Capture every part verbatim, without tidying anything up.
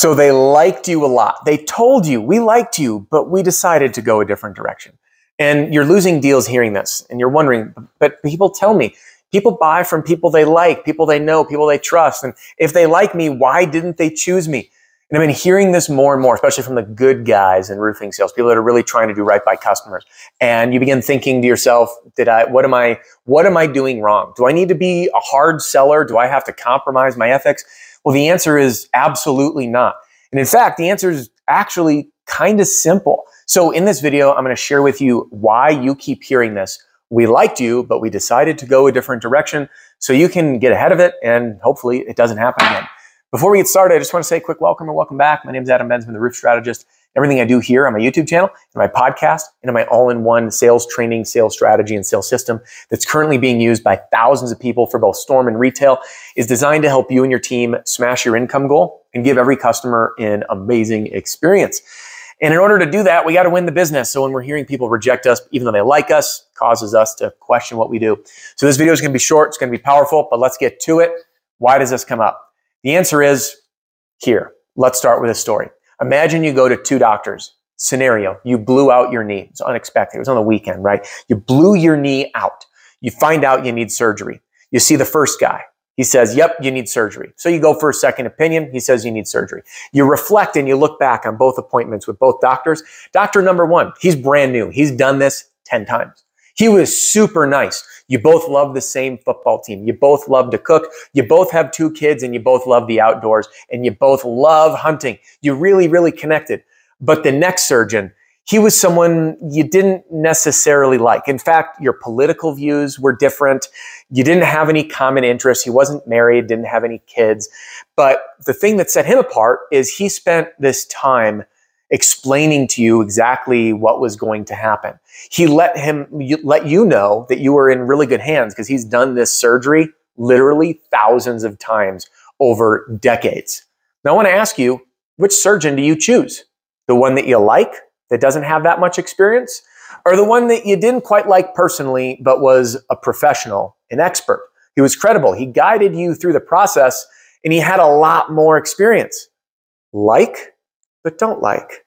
So they liked you a lot. They told you, we liked you, but we decided to go a different direction. And you're losing deals hearing this. And you're wondering, but people tell me, people buy from people they like, people they know, people they trust. And if they like me, why didn't they choose me? And I've been hearing this more and more, especially from the good guys in roofing sales, people that are really trying to do right by customers. And you begin thinking to yourself, did I, what am I, what am I doing wrong? Do I need to be a hard seller? Do I have to compromise my ethics? Well, the answer is absolutely not. And in fact, the answer is actually kind of simple. So in this video, I'm going to share with you why you keep hearing this. We liked you, but we decided to go a different direction, so you can get ahead of it and hopefully it doesn't happen again. Before we get started, I just want to say a quick welcome or welcome back. My name is Adam Benzman, the Roof Strategist. Everything I do here on my YouTube channel, in my podcast, and in my all-in-one sales training, sales strategy, and sales system that's currently being used by thousands of people for both storm and retail is designed to help you and your team smash your income goal and give every customer an amazing experience. And in order to do that, we got to win the business. So when we're hearing people reject us, even though they like us, causes us to question what we do. So this video is going to be short. It's going to be powerful, but let's get to it. Why does this come up? The answer is here. Let's start with a story. Imagine you go to two doctors. Scenario, you blew out your knee. It's unexpected. It was on the weekend, right? You blew your knee out. You find out you need surgery. You see the first guy. He says, yep, you need surgery. So you go for a second opinion. He says you need surgery. You reflect and you look back on both appointments with both doctors. Doctor number one, he's brand new. He's done this ten times. He was super nice. You both love the same football team. You both love to cook. You both have two kids and you both love the outdoors and you both love hunting. You really, really connected. But the next surgeon, he was someone you didn't necessarily like. In fact, your political views were different. You didn't have any common interests. He wasn't married, didn't have any kids. But the thing that set him apart is he spent this time explaining to you exactly what was going to happen. He let him let you know that you were in really good hands because he's done this surgery literally thousands of times over decades. Now I want to ask you, which surgeon do you choose? The one that you like, that doesn't have that much experience, or the one that you didn't quite like personally, but was a professional, an expert? He was credible. He guided you through the process and he had a lot more experience. Like, but don't like?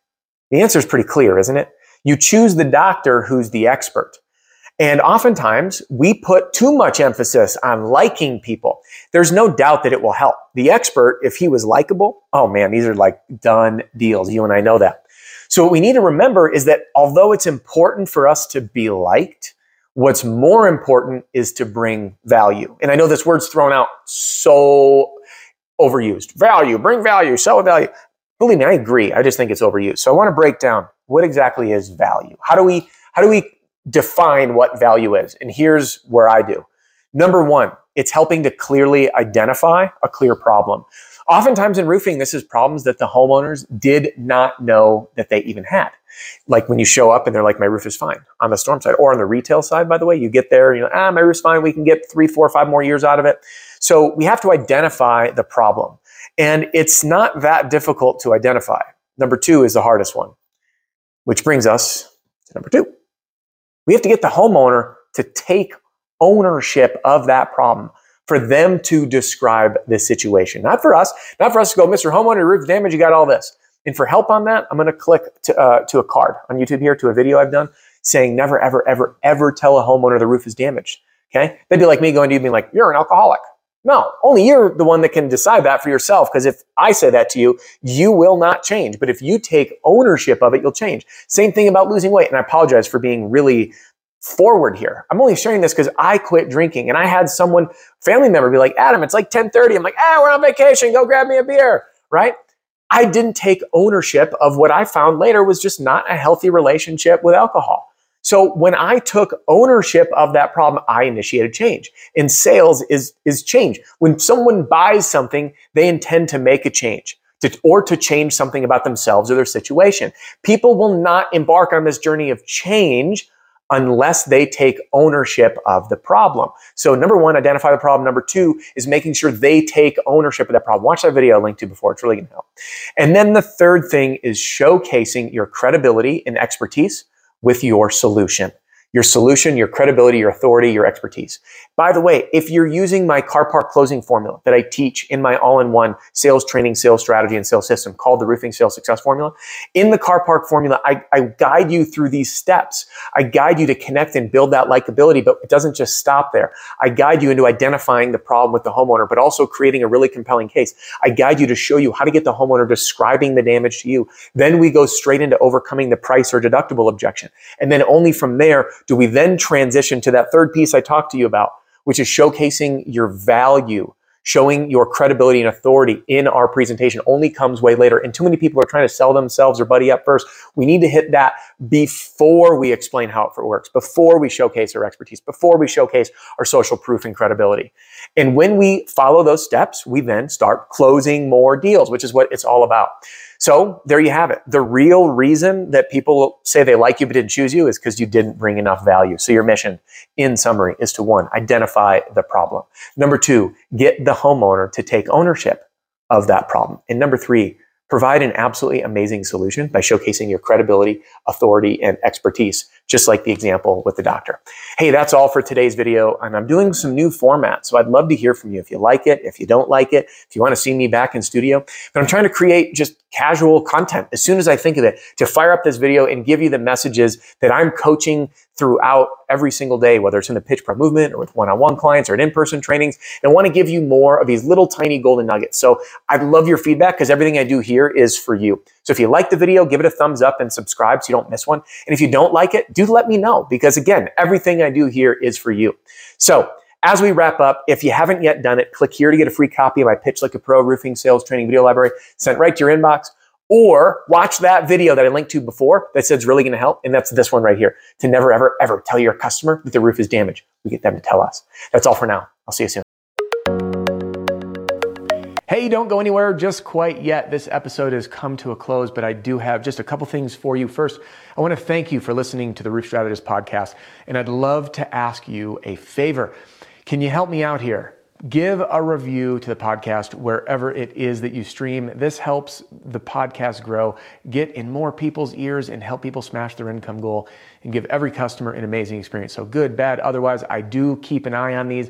The answer is pretty clear, isn't it? You choose the doctor who's the expert. And oftentimes we put too much emphasis on liking people. There's no doubt that it will help. The expert, if he was likable, oh man, these are like done deals. You and I know that. So what we need to remember is that although it's important for us to be liked, what's more important is to bring value. And I know this word's thrown out so overused. Value, bring value, sell value. Believe me, I agree. I just think it's overused. So I want to break down what exactly is value. How do we how do we define what value is? And here's where I do. Number one, it's helping to clearly identify a clear problem. Oftentimes in roofing, this is problems that the homeowners did not know that they even had. Like when you show up and they're like, my roof is fine on the storm side or on the retail side, by the way, you get there, you know, ah, my roof's fine. We can get three, four, five more years out of it. So we have to identify the problem. And it's not that difficult to identify. Number two is the hardest one, which brings us to number two. We have to get the homeowner to take ownership of that problem, for them to describe the situation. Not for us, not for us to go, Mister Homeowner, roof damage, you got all this. And for help on that, I'm going to click to, uh, to a card on YouTube here, to a video I've done saying never, ever, ever, ever tell a homeowner the roof is damaged. Okay? They'd be like me going to you being like, you're an alcoholic. No, only you're the one that can decide that for yourself, because if I say that to you, you will not change. But if you take ownership of it, you'll change. Same thing about losing weight. And I apologize for being really forward here. I'm only sharing this because I quit drinking and I had someone, family member, be like, Adam, it's like ten thirty. I'm like, ah, we're on vacation. Go grab me a beer, right? I didn't take ownership of what I found later was just not a healthy relationship with alcohol. So when I took ownership of that problem, I initiated change. And sales is, is change. When someone buys something, they intend to make a change to, or to change something about themselves or their situation. People will not embark on this journey of change unless they take ownership of the problem. So number one, identify the problem. Number two is making sure they take ownership of that problem. Watch that video I linked to before. It's really going to help. And then the third thing is showcasing your credibility and expertise with your solution. your solution, your credibility, your authority, your expertise. By the way, if you're using my car park closing formula that I teach in my all-in-one sales training, sales strategy, and sales system called the Roofing Sales Success Formula, in the car park formula, I, I guide you through these steps. I guide you to connect and build that likability, but it doesn't just stop there. I guide you into identifying the problem with the homeowner, but also creating a really compelling case. I guide you to show you how to get the homeowner describing the damage to you. Then we go straight into overcoming the price or deductible objection. And then only from there do we then transition to that third piece I talked to you about, which is showcasing your value, showing your credibility and authority in our presentation. Only comes way later. And too many people are trying to sell themselves or buddy up first. We need to hit that before we explain how it works, before we showcase our expertise, before we showcase our social proof and credibility. And when we follow those steps, we then start closing more deals, which is what it's all about. So there you have it. The real reason that people say they like you but didn't choose you is because you didn't bring enough value. So your mission, in summary, is to one, identify the problem. Number two, get the homeowner to take ownership of that problem. And number three, provide an absolutely amazing solution by showcasing your credibility, authority, and expertise, just like the example with the doctor. Hey, that's all for today's video, and I'm doing some new formats, so I'd love to hear from you if you like it, if you don't like it, if you want to see me back in studio. But I'm trying to create just casual content as soon as I think of it to fire up this video and give you the messages that I'm coaching throughout every single day, whether it's in the Pitch Pro Movement or with one-on-one clients or in in-person trainings. And I want to give you more of these little tiny golden nuggets. So I'd love your feedback, because everything I do here is for you. So if you like the video, give it a thumbs up and subscribe so you don't miss one. And if you don't like it, do let me know, because again, everything I do here is for you. So as we wrap up, if you haven't yet done it, click here to get a free copy of my Pitch Like a Pro Roofing Sales Training Video Library sent right to your inbox. Or watch that video that I linked to before that says really going to help. And that's this one right here. To never, ever, ever tell your customer that the roof is damaged. We get them to tell us. That's all for now. I'll see you soon. Hey, don't go anywhere just quite yet. This episode has come to a close, but I do have just a couple things for you. First, I want to thank you for listening to the Roof Strategist Podcast. And I'd love to ask you a favor. Can you help me out here? Give a review to the podcast wherever it is that you stream. This helps the podcast grow, get in more people's ears, and help people smash their income goal and give every customer an amazing experience. So good, bad, otherwise, I do keep an eye on these,